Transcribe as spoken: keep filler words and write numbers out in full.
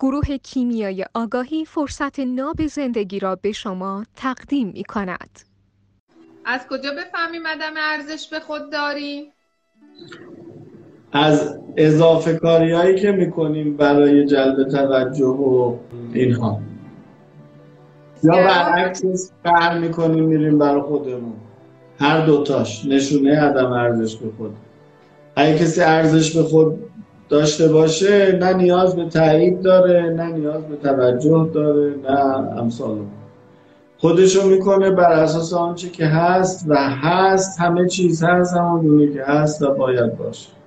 گروه کیمیای آگاهی فرصت ناب زندگی را به شما تقدیم می کند. از کجا بفهمیم عدم ارزش به خود داریم؟ از اضافه کاری هایی که می کنیم برای جلب توجه و اینها، یا برعکسش قهر می کنیم میریم برای خودمون. هر دوتاش نشونه عدم ارزش به خود. اگه کسی ارزش به خود داشته باشه نه نیاز به تایید داره، نه نیاز به توجه داره، نه امثال خودشو میکنه بر اساس آنچه که هست و هست، همه چیز هست همون دونه که هست و باید باشه.